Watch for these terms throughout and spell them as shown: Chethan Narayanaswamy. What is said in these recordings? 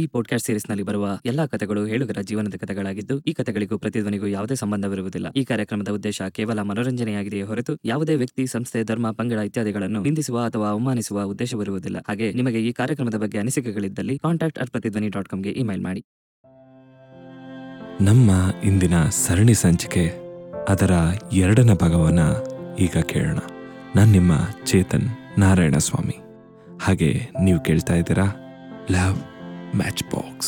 ಈ ಪಾಡ್ಕಾಸ್ಟ್ ಸೀರೀಸ್ನಲ್ಲಿ ಬರುವ ಎಲ್ಲಾ ಕಥೆಗಳು ಹೇಳುಗರ ಜೀವನದ ಕಥೆಗಳಾಗಿದ್ದು, ಈ ಕಥೆಗಳಿಗೂ ಪ್ರತಿಧ್ವನಿಗೂ ಯಾವುದೇ ಸಂಬಂಧವಿರುವುದಿಲ್ಲ. ಈ ಕಾರ್ಯಕ್ರಮದ ಉದ್ದೇಶ ಕೇವಲ ಮನೋರಂಜನೆಯಾಗಿದೆಯೇ ಹೊರತು ಯಾವುದೇ ವ್ಯಕ್ತಿ, ಸಂಸ್ಥೆ, ಧರ್ಮ, ಪಂಗಡ ಇತ್ಯಾದಿಗಳನ್ನು ನಿಂದಿಸುವ ಅಥವಾ ಅವಮಾನಿಸುವ ಉದ್ದೇಶವಿರುವುದಿಲ್ಲ. ಹಾಗೆ ನಿಮಗೆ ಈ ಕಾರ್ಯಕ್ರಮದ ಬಗ್ಗೆ ಅನಿಸಿಕೆಗಳಿದ್ದಲ್ಲಿ contact@prathidvani.com ಇಮೇಲ್ ಮಾಡಿ. ನಮ್ಮ ಇಂದಿನ ಸರಣಿ ಸಂಚಿಕೆ ಅದರ 2ನೇ ಭಾಗವನ್ನು ಈಗ ಕೇಳೋಣ. ನಾನು ನಿಮ್ಮ ಚೇತನ್ ನಾರಾಯಣಸ್ವಾಮಿ. ಹಾಗೆ ನೀವು ಕೇಳ್ತಾ ಇದ್ದೀರಾ love Match box.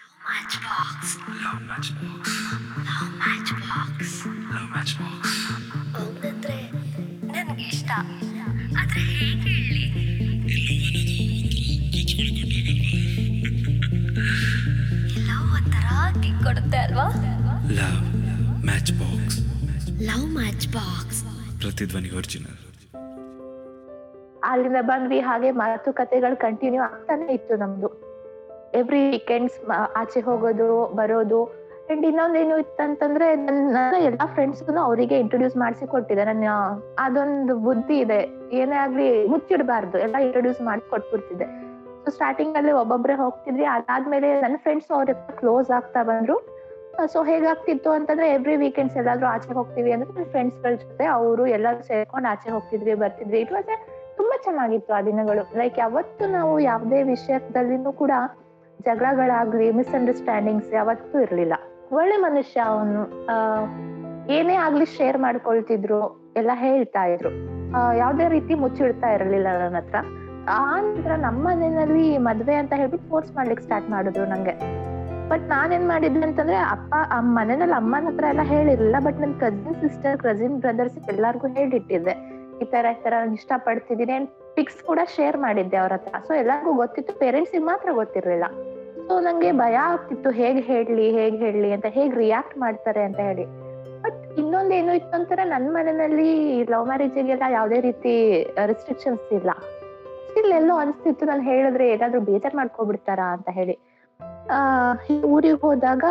Love match box. Love match box. Love match box. Love match box. ಒಂದಂದ್ರೆ ನನಗೆ ಇಷ್ಟ, ಆದ್ರೆ ಹೇಗೆ ಹೇಳಿ? ಎಲ್ಲವೂ ಒಂಥರ ಕಿಕ್ ಕೊಡುತ್ತೆ ಅಲ್ವಾ? Love match box. Love match box. ಪ್ರತಿಧ್ವನಿ ಒರಿಜಿನಲ್. ಅಲ್ಲಿಂದ ಬಂದ್ವಿ, ಹಾಗೆ ಮಾತುಕತೆಗಳು ಕಂಟಿನ್ಯೂ ಆಗ್ತಾನೆ ಇತ್ತು ನಮ್ದು. ಎವ್ರಿ ವೀಕೆಂಡ್ಸ್ ಆಚೆ ಹೋಗೋದು ಬರೋದು. ಅಂಡ್ ಇನ್ನೊಂದೇನು ಇತ್ತಂತಂದ್ರೆ, ನನ್ನ ಎಲ್ಲಾ ಫ್ರೆಂಡ್ಸ್ಗೂ ಅವರಿಗೆ ಇಂಟ್ರೊಡ್ಯೂಸ್ ಮಾಡಿಸಿಕೊಟ್ಟಿದೆ. ನನ್ನ ಅದೊಂದು ಬುದ್ಧಿ ಇದೆ, ಏನೇ ಆಗ್ಲಿ ಮುಚ್ಚಿಡಬಾರ್ದು, ಎಲ್ಲ ಇಂಟ್ರೊಡ್ಯೂಸ್ ಮಾಡಿಕೊಟ್ಬಿಡ್ತಿದ್ದೆ. ಸೊ ಸ್ಟಾರ್ಟಿಂಗ್ ಅಲ್ಲಿ ಒಬ್ಬೊಬ್ರೆ ಹೋಗ್ತಿದ್ವಿ. ಅದಾದ್ಮೇಲೆ ನನ್ನ ಫ್ರೆಂಡ್ಸ್ ಅವ್ರ ಕ್ಲೋಸ್ ಆಗ್ತಾ ಬಂದ್ರು. ಸೊ ಹೇಗಾಗ್ತಿತ್ತು ಅಂತಂದ್ರೆ, ಎವ್ರಿ ವೀಕೆಂಡ್ಸ್ ಎಲ್ಲಾದ್ರೂ ಆಚೆ ಹೋಗ್ತೀವಿ ಅಂದ್ರೆ ನನ್ನ ಫ್ರೆಂಡ್ಸ್ಗಳ ಜೊತೆ ಅವರು ಎಲ್ಲಾದ್ರೂ ಸೇರ್ಕೊಂಡು ಆಚೆ ಹೋಗ್ತಿದ್ವಿ, ಬರ್ತಿದ್ವಿ. ಇಟ್ ವಾಸ್ ತುಂಬಾ ಚೆನ್ನಾಗಿತ್ತು ಆ ದಿನಗಳು. ಲೈಕ್ ಯಾವತ್ತು ನಾವು ಯಾವುದೇ ವಿಷಯದಲ್ಲಿನೂ ಕೂಡ ಜಗಳಗಳಾಗ್ಲಿ, ಮಿಸ್ಅಂಡರ್ಸ್ಟ್ಯಾಂಡಿಂಗ್ಸ್ ಯಾವತ್ತೂ ಇರ್ಲಿಲ್ಲ. ಒಳ್ಳೆ ಮನುಷ್ಯ ಅವನು. ಏನೇ ಆಗ್ಲಿ ಶೇರ್ ಮಾಡ್ಕೊಳ್ತಿದ್ರು, ಎಲ್ಲ ಹೇಳ್ತಾ ಇದ್ರು, ಯಾವ್ದೇ ರೀತಿ ಮುಚ್ಚಿಡ್ತಾ ಇರ್ಲಿಲ್ಲ ನನ್ನ ಹತ್ರ. ಆನಂತರ ನಮ್ಮ ಮನೆಯಲ್ಲಿ ಮದ್ವೆ ಅಂತ ಹೇಳ್ಬಿಟ್ಟು ಫೋರ್ಸ್ ಮಾಡ್ಲಿಕ್ಕೆ ಸ್ಟಾರ್ಟ್ ಮಾಡಿದ್ರು ನಂಗೆ. ಬಟ್ ನಾನೇನ್ ಮಾಡಿದ್ದೆ ಅಂತಂದ್ರೆ, ಮನೆಯಲ್ಲಿ ಅಮ್ಮನ ಹತ್ರ ಎಲ್ಲ ಹೇಳಿರ್ಲಿಲ್ಲ. ಬಟ್ ನನ್ನ ಕಸಿನ್ ಸಿಸ್ಟರ್, ಕಸಿನ್ ಬ್ರದರ್ಸ್ ಎಲ್ಲಾರ್ಗು ಹೇಳಿಟ್ಟಿದ್ದೆ, ಈ ತರ ಈ ತರ ನಾನು ಇಷ್ಟ ಪಡ್ತಿದ್ದೀನಿ. ಪಿಕ್ಸ್ ಕೂಡ ಶೇರ್ ಮಾಡಿದ್ದೆ ಅವ್ರ ಹತ್ರ. ಸೊ ಎಲ್ಲರಿಗೂ ಗೊತ್ತಿತ್ತು, ಪೇರೆಂಟ್ಸ್ ಮಾತ್ರ ಗೊತ್ತಿರ್ಲಿಲ್ಲ. ಸೊ ನಂಗೆ ಭಯ ಆಗ್ತಿತ್ತು, ಹೇಗ್ ಹೇಳಿ ಅಂತ, ಹೇಗ್ ರಿಯಾಕ್ಟ್ ಮಾಡ್ತಾರೆ ಅಂತ ಹೇಳಿ. ಬಟ್ ಇನ್ನೊಂದೇನು ಇತ್ತು ಅಂತಾರೆ, ನನ್ನ ಮನೆಯಲ್ಲಿ ಲವ್ ಮ್ಯಾರೇಜಿಗೆಲ್ಲ ಯಾವುದೇ ರೀತಿ ರೆಸ್ಟ್ರಿಕ್ಷನ್ಸ್ ಇಲ್ಲ. ಸ್ಟಿಲ್ ಎಲ್ಲೋ ಅನ್ಸ್ತಿತ್ತು, ನಾನು ಹೇಳಿದ್ರೆ ಏನಾದ್ರು ಬೇಜಾರ್ ಮಾಡ್ಕೊಬಿಡ್ತಾರಾ ಅಂತ ಹೇಳಿ. ಊರಿಗೆ ಹೋದಾಗ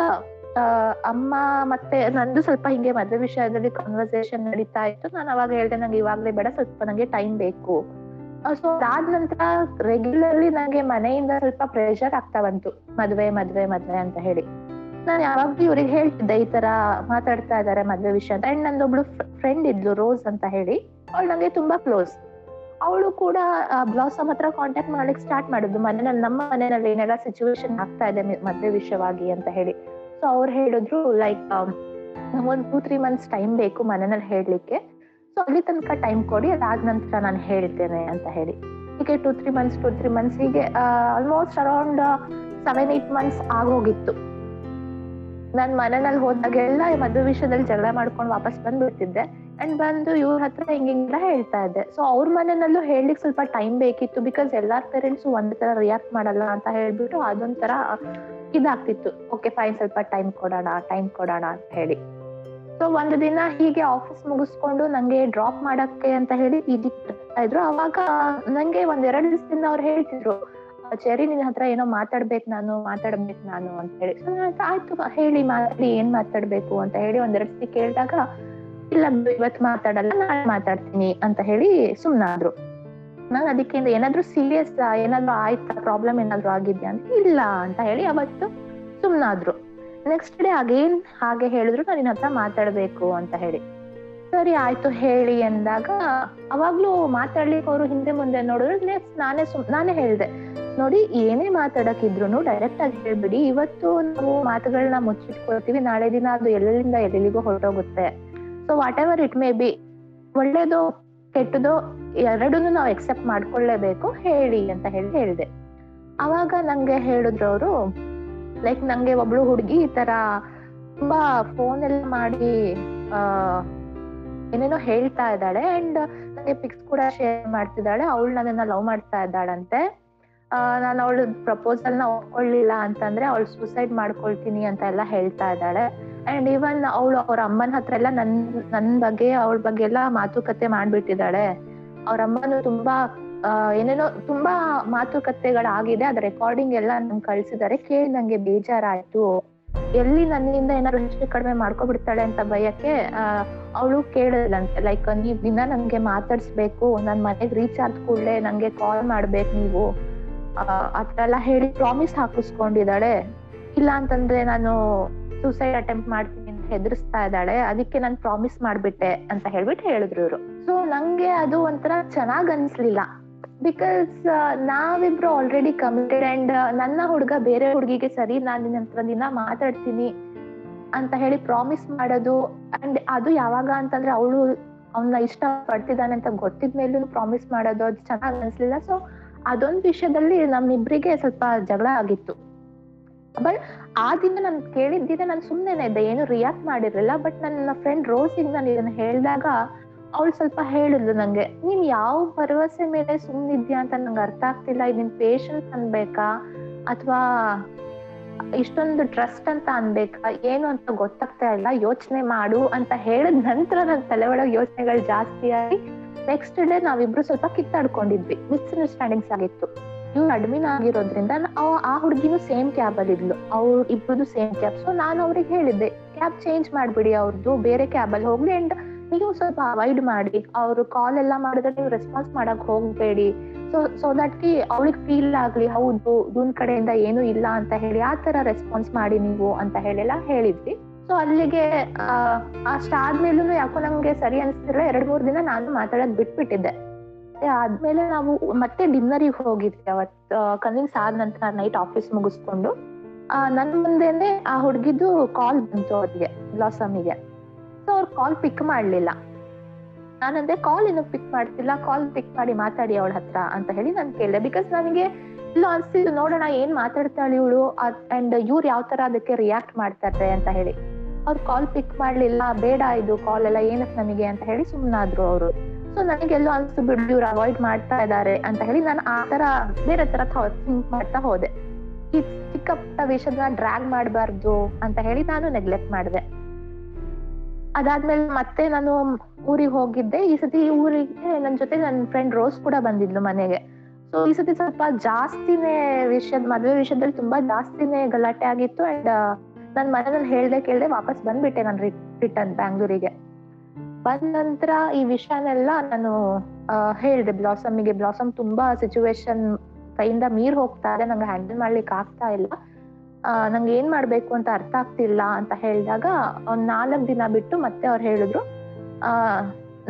ಅಮ್ಮ ಮತ್ತೆ ನಂದು ಸ್ವಲ್ಪ ಹಿಂಗೆ ಮದುವೆ ವಿಷಯದಲ್ಲಿ ಕನ್ವರ್ಸೇಷನ್ ನಡೀತಾ ಇತ್ತು. ನಾನು ಅವಾಗ ಹೇಳ್ದೆ, ನಂಗೆ ಇವಾಗ್ಲೇ ಬೇಡ, ಸ್ವಲ್ಪ ನಂಗೆ ಟೈಮ್ ಬೇಕು. ಸೊ ಅದಾದ ನಂತರ ರೆಗ್ಯುಲರ್ಲಿ ನಂಗೆ ಮನೆಯಿಂದ ಸ್ವಲ್ಪ ಪ್ರೆಷರ್ ಆಗ್ತಾ ಬಂತು, ಮದ್ವೆ ಅಂತ ಹೇಳಿ. ನಾನು ಯಾವಾಗ್ಲೂ ಇವ್ರಿಗೆ ಹೇಳ್ತಿದ್ದೆ, ಈ ತರ ಮಾತಾಡ್ತಾ ಇದಾರೆ ಮದ್ವೆ ವಿಷಯ ಅಂತ. ಅಂಡ್ ನಂದೊಬ್ಳು ಫ್ರೆಂಡ್ ಇದ್ಲು, ರೋಸ್ ಅಂತ ಹೇಳಿ, ಅವಳು ನಂಗೆ ತುಂಬಾ ಕ್ಲೋಸ್. ಅವಳು ಕೂಡ ಬ್ಲಾಸಮ್ ಹತ್ರ ಕಾಂಟ್ಯಾಕ್ಟ್ ಮಾಡ್ಲಿಕ್ಕೆ ಸ್ಟಾರ್ಟ್ ಮಾಡಿದ್ಲು, ನಮ್ಮ ಮನೆಯಲ್ಲಿ ಏನೆಲ್ಲ ಸಿಚುವೇಶನ್ ಆಗ್ತಾ ಇದೆ ಮದ್ವೆ ವಿಷಯವಾಗಿ ಅಂತ ಹೇಳಿ. ಸೊ ಅವ್ರು ಹೇಳಿದ್ರು, ಲೈಕ್ ನಮಗೊಂದು 2-3 months ಟೈಮ್ ಬೇಕು ಮನೇನಲ್ಲಿ ಹೇಳಲಿಕ್ಕೆ. ಸೊ ಅಲ್ಲಿ ತನಕ ಟೈಮ್ ಕೊಡಿ, ಅದಾದ ನಂತರ ನಾನು ಹೇಳ್ತೇನೆ ಅಂತ ಹೇಳಿ. ಹೀಗೆ 2-3 months ಹೀಗೆ ಆಲ್ಮೋಸ್ಟ್ ಅರೌಂಡ್ 7-8 months ಆಗೋಗಿತ್ತು. ನಾನು ಮನೇನಲ್ಲಿ ಹೋದಾಗೆಲ್ಲ ಮದುವೆ ವಿಷಯದಲ್ಲಿ ಜಗಳ ಮಾಡ್ಕೊಂಡು ವಾಪಸ್ ಬಂದ್ಬಿಡ್ತಿದ್ದೆ. ಅಂಡ್ ಬಂದು ಇವ್ರ ಹತ್ರ ಹಿಂಗೆಲ್ಲ ಹೇಳ್ತಾ ಇದ್ದೆ. ಸೊ ಅವ್ರ ಮನೆಯಲ್ಲೂ ಹೇಳಲಿಕ್ಕೆ ಸ್ವಲ್ಪ ಟೈಮ್ ಬೇಕಿತ್ತು, ಬಿಕಾಸ್ ಎಲ್ಲಾರ ಪೇರೆಂಟ್ಸು ಒಂದೇ ತರ ರಿಯಾಕ್ಟ್ ಮಾಡಲ್ಲ ಅಂತ ಹೇಳ್ಬಿಟ್ಟು ಅದೊಂಥರ ಇದಾಗ್ತಿತ್ತು. ಓಕೆ ಫೈನ್, ಸ್ವಲ್ಪ ಟೈಮ್ ಕೊಡೋಣ ಅಂತ ಹೇಳಿ. ಸೊ ಒಂದು ದಿನ ಹೀಗೆ ಆಫೀಸ್ ಮುಗಿಸ್ಕೊಂಡು ನಂಗೆ ಡ್ರಾಪ್ ಮಾಡಕ್ಕೆ ಅಂತ ಹೇಳಿ ಇದಕ್ಕೆ ಬರ್ತಾ ಇದ್ರು. ಅವಾಗ ನಂಗೆ 1-2 ದಿವಸದಿಂದ ಅವ್ರು ಹೇಳ್ತಿದ್ರು, ಚೆರಿ ನಿನ್ನ ಹತ್ರ ಏನೋ ಮಾತಾಡ್ಬೇಕು ನಾನು ಅಂತ ಹೇಳಿ. ಸೊ ಆಯ್ತು ಹೇಳಿ, ಮಾತಾಡಿ, ಏನ್ ಮಾತಾಡ್ಬೇಕು ಅಂತ ಹೇಳಿ 1-2 ಸತಿ ಕೇಳಿದಾಗ, ಇಲ್ಲ ಇವತ್ತು ಮಾತಾಡಲ್ಲ, ನಾನು ಮಾತಾಡ್ತೀನಿ ಅಂತ ಹೇಳಿ ಸುಮ್ನಾದ್ರು. ನಾನು ಅದಕ್ಕೆ ಏನಾದ್ರು ಸೀರಿಯಸ್ ಏನಾದ್ರು ಆಯ್ತಾ, ಪ್ರಾಬ್ಲಮ್ ಏನಾದ್ರು ಆಗಿದ್ಯಾ ಅಂತ, ಇಲ್ಲ ಅಂತ ಹೇಳಿ ಅವತ್ತು ಸುಮ್ನಾದ್ರು. ನೆಕ್ಸ್ಟ್ ಡೇ ಅಗೇನ್ ಹಾಗೆ ಹೇಳಿದ್ರು, ನಾನು ನಿನ್ನ ಹತ್ರ ಮಾತಾಡ್ಬೇಕು ಅಂತ ಹೇಳಿ. ಸರಿ ಆಯ್ತು ಹೇಳಿ ಅಂದಾಗ, ಅವಾಗ್ಲೂ ಮಾತಾಡ್ಲಿಕ್ಕೆ ಅವರು ಹಿಂದೆ ಮುಂದೆ ನೋಡಿದ್ರು. ನೆಕ್ಸ್ಟ್ ನಾನೇ ಹೇಳ್ದೆ, ನೋಡಿ ಏನೇ ಮಾತಾಡಕ್ಕಿದ್ರು ಡೈರೆಕ್ಟ್ ಆಗಿ ಹೇಳ್ಬಿಡಿ, ಇವತ್ತು ನಾವು ಮಾತುಗಳನ್ನ ಮುಚ್ಚಿಟ್ಕೊಳ್ತೀವಿ, ನಾಳೆ ದಿನ ಅದು ಎಲ್ಲೆಲ್ಲಿಂದ ಎಲ್ಲೆಲ್ಲಿಗೂ ಹೊರಟೋಗುತ್ತೆ. So whatever it may be, ಒಳ್ಳೇದೋ ಕೆಟ್ಟದೋ ಎರಡನ್ನೂ ನಾವು ಎಕ್ಸೆಪ್ಟ್ ಮಾಡ್ಕೊಳ್ಳೇಬೇಕು, ಹೇಳಿ ಅಂತ ಹೇಳಿದೆ. ಅವಾಗ ನಂಗೆ ಹೇಳಿದ್ರು ಅವರು, ಲೈಕ್ ನಂಗೆ ಒಬ್ಳು ಹುಡುಗಿ ಈ ತರ ತುಂಬಾ ಫೋನ್ ಎಲ್ಲ ಮಾಡಿ ಏನೇನೋ ಹೇಳ್ತಾ ಇದ್ದಾಳೆ. ಅಂಡ್ ನನಗೆ ಪಿಕ್ಸ್ ಕೂಡ ಶೇರ್ ಮಾಡ್ತಿದ್ದಾಳೆ. ಅವಳು ನನ್ನನ್ನ ಲವ್ ಮಾಡ್ತಾ ಇದ್ದಾಳಂತೆ. ನಾನು ಅವಳು ಪ್ರಪೋಸಲ್ನ ಒಪ್ಕೊಳ್ಳಿಲ್ಲ ಅಂತಂದ್ರೆ ಅವಳು ಸೂಸೈಡ್ ಮಾಡ್ಕೊಳ್ತೀನಿ ಅಂತ ಎಲ್ಲ ಹೇಳ್ತಾ ಇದ್ದಾಳೆ. ಅಂಡ್ ಈವನ್ ಅವಳು ಅವ್ರ ಅಮ್ಮನ ಹತ್ರ ಎಲ್ಲ ನನ್ನ ಬಗ್ಗೆ ಅವಳ ಬಗ್ಗೆ ಎಲ್ಲ ಮಾತುಕತೆ ಮಾಡ್ಬಿಟ್ಟಿದ್ದಾಳೆ. ಅವ್ರ ಅಮ್ಮನು ತುಂಬಾ ಏನೇನೋ ತುಂಬಾ ಮಾತುಕತೆಗಳಾಗಿದೆ, ಅದ ರೆಕಾರ್ಡಿಂಗ್ ಎಲ್ಲ ನಂಗೆ ಕಳ್ಸಿದ್ದಾರೆ. ಕೇಳಿ ನಂಗೆ ಬೇಜಾರಾಯ್ತು, ಎಲ್ಲಿ ನನ್ನಿಂದ ಏನಾದ್ರು ಹೆಚ್ಚು ಕಡಿಮೆ ಮಾಡ್ಕೊಬಿಡ್ತಾಳೆ ಅಂತ ಭಯಕ್ಕೆ ಅವಳು ಕೇಳಲ್ಲಂತೆ. ಲೈಕ್ ನೀವು ದಿನ ನನ್ಗೆ ಮಾತಾಡ್ಸ್ಬೇಕು, ನನ್ನ ಮನೆಗೆ ರೀಚ್ ಆದ ಕೂಡಲೇ ನಂಗೆ ಕಾಲ್ ಮಾಡ್ಬೇಕು, ನೀವು ಅದೆಲ್ಲ ಹೇಳಿ ಪ್ರಾಮಿಸ್ ಹಾಕಿಸ್ಕೊಂಡಿದ್ದಾಳೆ, ಇಲ್ಲ ಅಂತಂದ್ರೆ ನಾನು ಸೂಸೈಡ್ ಅಟೆಂಪ್ಟ್ ಮಾಡ್ತೀನಿ ಅಂತ ಹೆದರ್ಸ್ತಾ ಇದ್ದಾಳೆ, ಅದಕ್ಕೆ ನಾನು ಪ್ರಾಮಿಸ್ ಮಾಡ್ಬಿಟ್ಟೆ ಅಂತ ಹೇಳ್ಬಿಟ್ಟು ಹೇಳಿದ್ರು ಇವ್ರು. ಸೊ ನಂಗೆ ಅದು ಒಂಥರ ಚೆನ್ನಾಗ್ ಅನ್ಸ್ಲಿಲ್ಲ, ಬಿಕಾಸ್ ನಾವಿಬ್ರು ಆಲ್ರೆಡಿ ಕಮಿಟೆಡ್ ಅಂಡ್ ನನ್ನ ಹುಡುಗ ಬೇರೆ ಹುಡುಗಿಗೆ ಸರಿ ನಾನು ನಿನ್ನ ದಿನ ಮಾತಾಡ್ತೀನಿ ಅಂತ ಹೇಳಿ ಪ್ರಾಮಿಸ್ ಮಾಡೋದು, ಅಂಡ್ ಅದು ಯಾವಾಗ ಅಂತಂದ್ರೆ ಅವಳು ಅವನ್ನ ಇಷ್ಟ ಪಡ್ತಿದ್ದಾನೆ ಅಂತ ಗೊತ್ತಿದ ಮೇಲೂ ಪ್ರಾಮಿಸ್ ಮಾಡೋದು, ಅದು ಚೆನ್ನಾಗ್ ಅನ್ಸ್ಲಿಲ್ಲ. ಸೊ ಅದೊಂದು ವಿಷಯದಲ್ಲಿ ನಮ್ಮಿಬ್ರಿಗೆ ಸ್ವಲ್ಪ ಜಗಳ ಆಗಿತ್ತು. ಬಟ್ ಆ ದಿನ ನಾನು ಕೇಳಿದ್ದಿನ ನಾನು ಸುಮ್ಮನೆ ಇದ್ದೆ, ಏನು ರಿಯಾಕ್ಟ್ ಮಾಡಿರ್ಲಿಲ್ಲ. ಬಟ್ ನನ್ನ ಫ್ರೆಂಡ್ ರೋಸಿಗೆ ನಾನು ಇದನ್ನ ಹೇಳಿದಾಗ ಅವಳು ಸ್ವಲ್ಪ ಹೇಳಿದ್ಲು ನಂಗೆ, ನೀನ್ ಯಾವ ಭರವಸೆ ಮೇಲೆ ಸುಮ್ಮನಿದ್ಯಾ ಅಂತ ನಂಗೆ ಅರ್ಥ ಆಗ್ತಿಲ್ಲ, ಇದು ನಿನ್ ಪೇಶನ್ಸ್ ಅನ್ಬೇಕಾ ಅಥವಾ ಇಷ್ಟೊಂದು ಟ್ರಸ್ಟ್ ಅಂತ ಅನ್ಬೇಕಾ ಏನು ಅಂತ ಗೊತ್ತಾಗ್ತಾ ಇಲ್ಲ, ಯೋಚನೆ ಮಾಡು ಅಂತ ಹೇಳಿದ ನಂತರ ನನ್ನ ತಲೆ ಒಳಗೆ ಯೋಚನೆಗಳು ಜಾಸ್ತಿ ಆಗಿ ನೆಕ್ಸ್ಟ್ ಡೇ ನಾವಿಬ್ರು ಸ್ವಲ್ಪ ಕಿತ್ತಾಡ್ಕೊಂಡಿದ್ವಿ, ಮಿಸ್ಅಂಡರ್ಸ್ಟ್ಯಾಂಡಿಂಗ್ಸ್ ಆಗಿತ್ತು. ಇವ್ರು ಅಡ್ಮಿನ್ ಆಗಿರೋದ್ರಿಂದ ಆ ಹುಡುಗಿನೂ ಸೇಮ್ ಕ್ಯಾಬ್ ಅಲ್ಲಿ ಇದ್ಲು, ಅವ್ರು ಇಬ್ರದ್ದು ಸೇಮ್ ಕ್ಯಾಬ್. ಸೊ ನಾನು ಅವ್ರಿಗೆ ಹೇಳಿದ್ದೆ ಕ್ಯಾಬ್ ಚೇಂಜ್ ಮಾಡ್ಬಿಡಿ, ಅವ್ರದ್ದು ಬೇರೆ ಕ್ಯಾಬ್ ಅಲ್ಲಿ ಹೋಗ್ಲಿ ಅಂಡ್ ನೀವು ಸ್ವಲ್ಪ ಅವಾಯ್ಡ್ ಮಾಡಿ, ಅವ್ರು ಕಾಲ್ ಎಲ್ಲ ಮಾಡಿದ್ರೆ ನೀವು ರೆಸ್ಪಾನ್ಸ್ ಮಾಡಕ್ ಹೋಗ್ಬೇಡಿ, ಸೊ ದಟ್ ಕಿ ಅವಳಿಗೆ ಫೀಲ್ ಆಗ್ಲಿ ಹೌದು ಇವನ್ ಕಡೆಯಿಂದ ಏನು ಇಲ್ಲ ಅಂತ ಹೇಳಿ ಆ ತರ ರೆಸ್ಪಾನ್ಸ್ ಮಾಡಿ ನೀವು ಅಂತ ಹೇಳಿಲ್ಲ ಹೇಳಿದ್ವಿ. ಸೊ ಅಲ್ಲಿಗೆ ಅಷ್ಟ ಆದ್ಮೇಲೂ ಯಾಕೋ ನಂಗೆ ಸರಿ ಅನ್ಸ್ತಿರಲ್ಲ, 2-3 ದಿನ ನಾನು ಮಾತಾಡೋದ್ ಬಿಟ್ಬಿಟ್ಟಿದ್ದೆ. ಆದ್ಮೇಲೆ ನಾವು ಮತ್ತೆ ಡಿನ್ನರಿಗೆ ಹೋಗಿದ್ವಿ ಅವತ್, ಕನ್ವಿನ್ಸ್ ಆದ ನಂತರ ನೈಟ್ ಆಫೀಸ್ ಮುಗಿಸ್ಕೊಂಡು. ನನ್ ಮುಂದೆನೆ ಆ ಹುಡುಗಿದ್ದು ಕಾಲ್ ಬಂತು ಅವ್ರಿಗೆ, ಬ್ಲಾಸಮಿಗೆ. ಸೊ ಅವ್ರು ಕಾಲ್ ಪಿಕ್ ಮಾಡ್ಲಿಲ್ಲ, ನಾನಂದ್ರೆ ಕಾಲ್ ಇನ್ನು ಪಿಕ್ ಮಾಡ್ತಿಲ್ಲ, ಕಾಲ್ ಪಿಕ್ ಮಾಡಿ ಮಾತಾಡಿ ಅವಳ ಹತ್ರ ಅಂತ ಹೇಳಿ ನಾನು ಕೇಳಿದೆ. ಬಿಕಾಸ್ ನನಗೆ ಇಲ್ಲ ಅನ್ಸಿದ್ದು ನೋಡೋಣ ಏನ್ ಮಾತಾಡ್ತಾಳೆ ಇವಳು ಅಂಡ್ ಇವ್ರು ಯಾವ ತರ ಅದಕ್ಕೆ ರಿಯಾಕ್ಟ್ ಮಾಡ್ತಾರೆ ಅಂತ ಹೇಳಿ. ಅವ್ರು ಕಾಲ್ ಪಿಕ್ ಮಾಡ್ಲಿಲ್ಲ, ಬೇಡ ಇದು ಕಾಲ್ ಎಲ್ಲ ಏನಕ್ಕೆ ನಮಗೆ ಅಂತ ಹೇಳಿ ಸುಮ್ಮನಾದ್ರು ಅವರು. ಸೊ ನನಗೆಲ್ಲೋ ಅನ್ಸು ಬಿಡು ಇವ್ರು ಅವಾಯ್ಡ್ ಮಾಡ್ತಾ ಇದ್ದಾರೆ ಅಂತ ಹೇಳಿ ನಾನು ಆ ತರ ಬೇರೆ ತರ ಥಿಂಕ್ ಮಾಡ್ತಾ ಹೋದೆ. ಈ ಚಿಕ್ಕ ಪುಟ್ಟ ವಿಷಯದ ಡ್ರ್ಯಾಗ್ ಮಾಡಬಾರ್ದು ಅಂತ ಹೇಳಿ ನಾನು ನೆಗ್ಲೆಕ್ಟ್ ಮಾಡಿದೆ. ಅದಾದ್ಮೇಲೆ ಮತ್ತೆ ನಾನು ಊರಿಗೆ ಹೋಗಿದ್ದೆ. ಈ ಸತಿ ಊರಿಗೆ ನನ್ನ ಜೊತೆ ನನ್ನ ಫ್ರೆಂಡ್ ರೋಸ್ ಕೂಡ ಬಂದಿದ್ಲು ಮನೆಗೆ. ಸೊ ಈ ಸತಿ ಸ್ವಲ್ಪ ಜಾಸ್ತಿನೇ ಮದುವೆ ವಿಷಯದಲ್ಲಿ ತುಂಬಾ ಜಾಸ್ತಿನೇ ಗಲಾಟೆ ಆಗಿತ್ತು. ಅಂಡ್ ನನ್ನ ಮನೇಲಿ ಹೇಳ್ದೆ ವಾಪಸ್ ಬಂದ್ಬಿಟ್ಟೆ ನಾನು ರಿಟರ್ನ್ ಬ್ಯಾಂಗ್ಳೂರಿಗೆ. ಬಂದ ನಂತರ ಈ ವಿಷಯನೆಲ್ಲ ನಾನು ಹೇಳ್ದೆ ಬ್ಲಾಸಮಿಗೆ. ಬ್ಲಾಸಮ್ ತುಂಬಾ ಸಿಚುವೇಶನ್ ಕೈಯಿಂದ ಮೀರ್ ಹೋಗ್ತಾ ಇದೆ, ನಂಗೆ ಹ್ಯಾಂಡಲ್ ಮಾಡ್ಲಿಕ್ಕೆ ಆಗ್ತಾ ಇಲ್ಲ, ನಂಗೆ ಏನ್ ಮಾಡ್ಬೇಕು ಅಂತ ಅರ್ಥ ಆಗ್ತಿಲ್ಲ ಅಂತ ಹೇಳಿದಾಗ ಒಂದ್ 4 ದಿನ ಬಿಟ್ಟು ಮತ್ತೆ ಅವ್ರು ಹೇಳಿದ್ರು,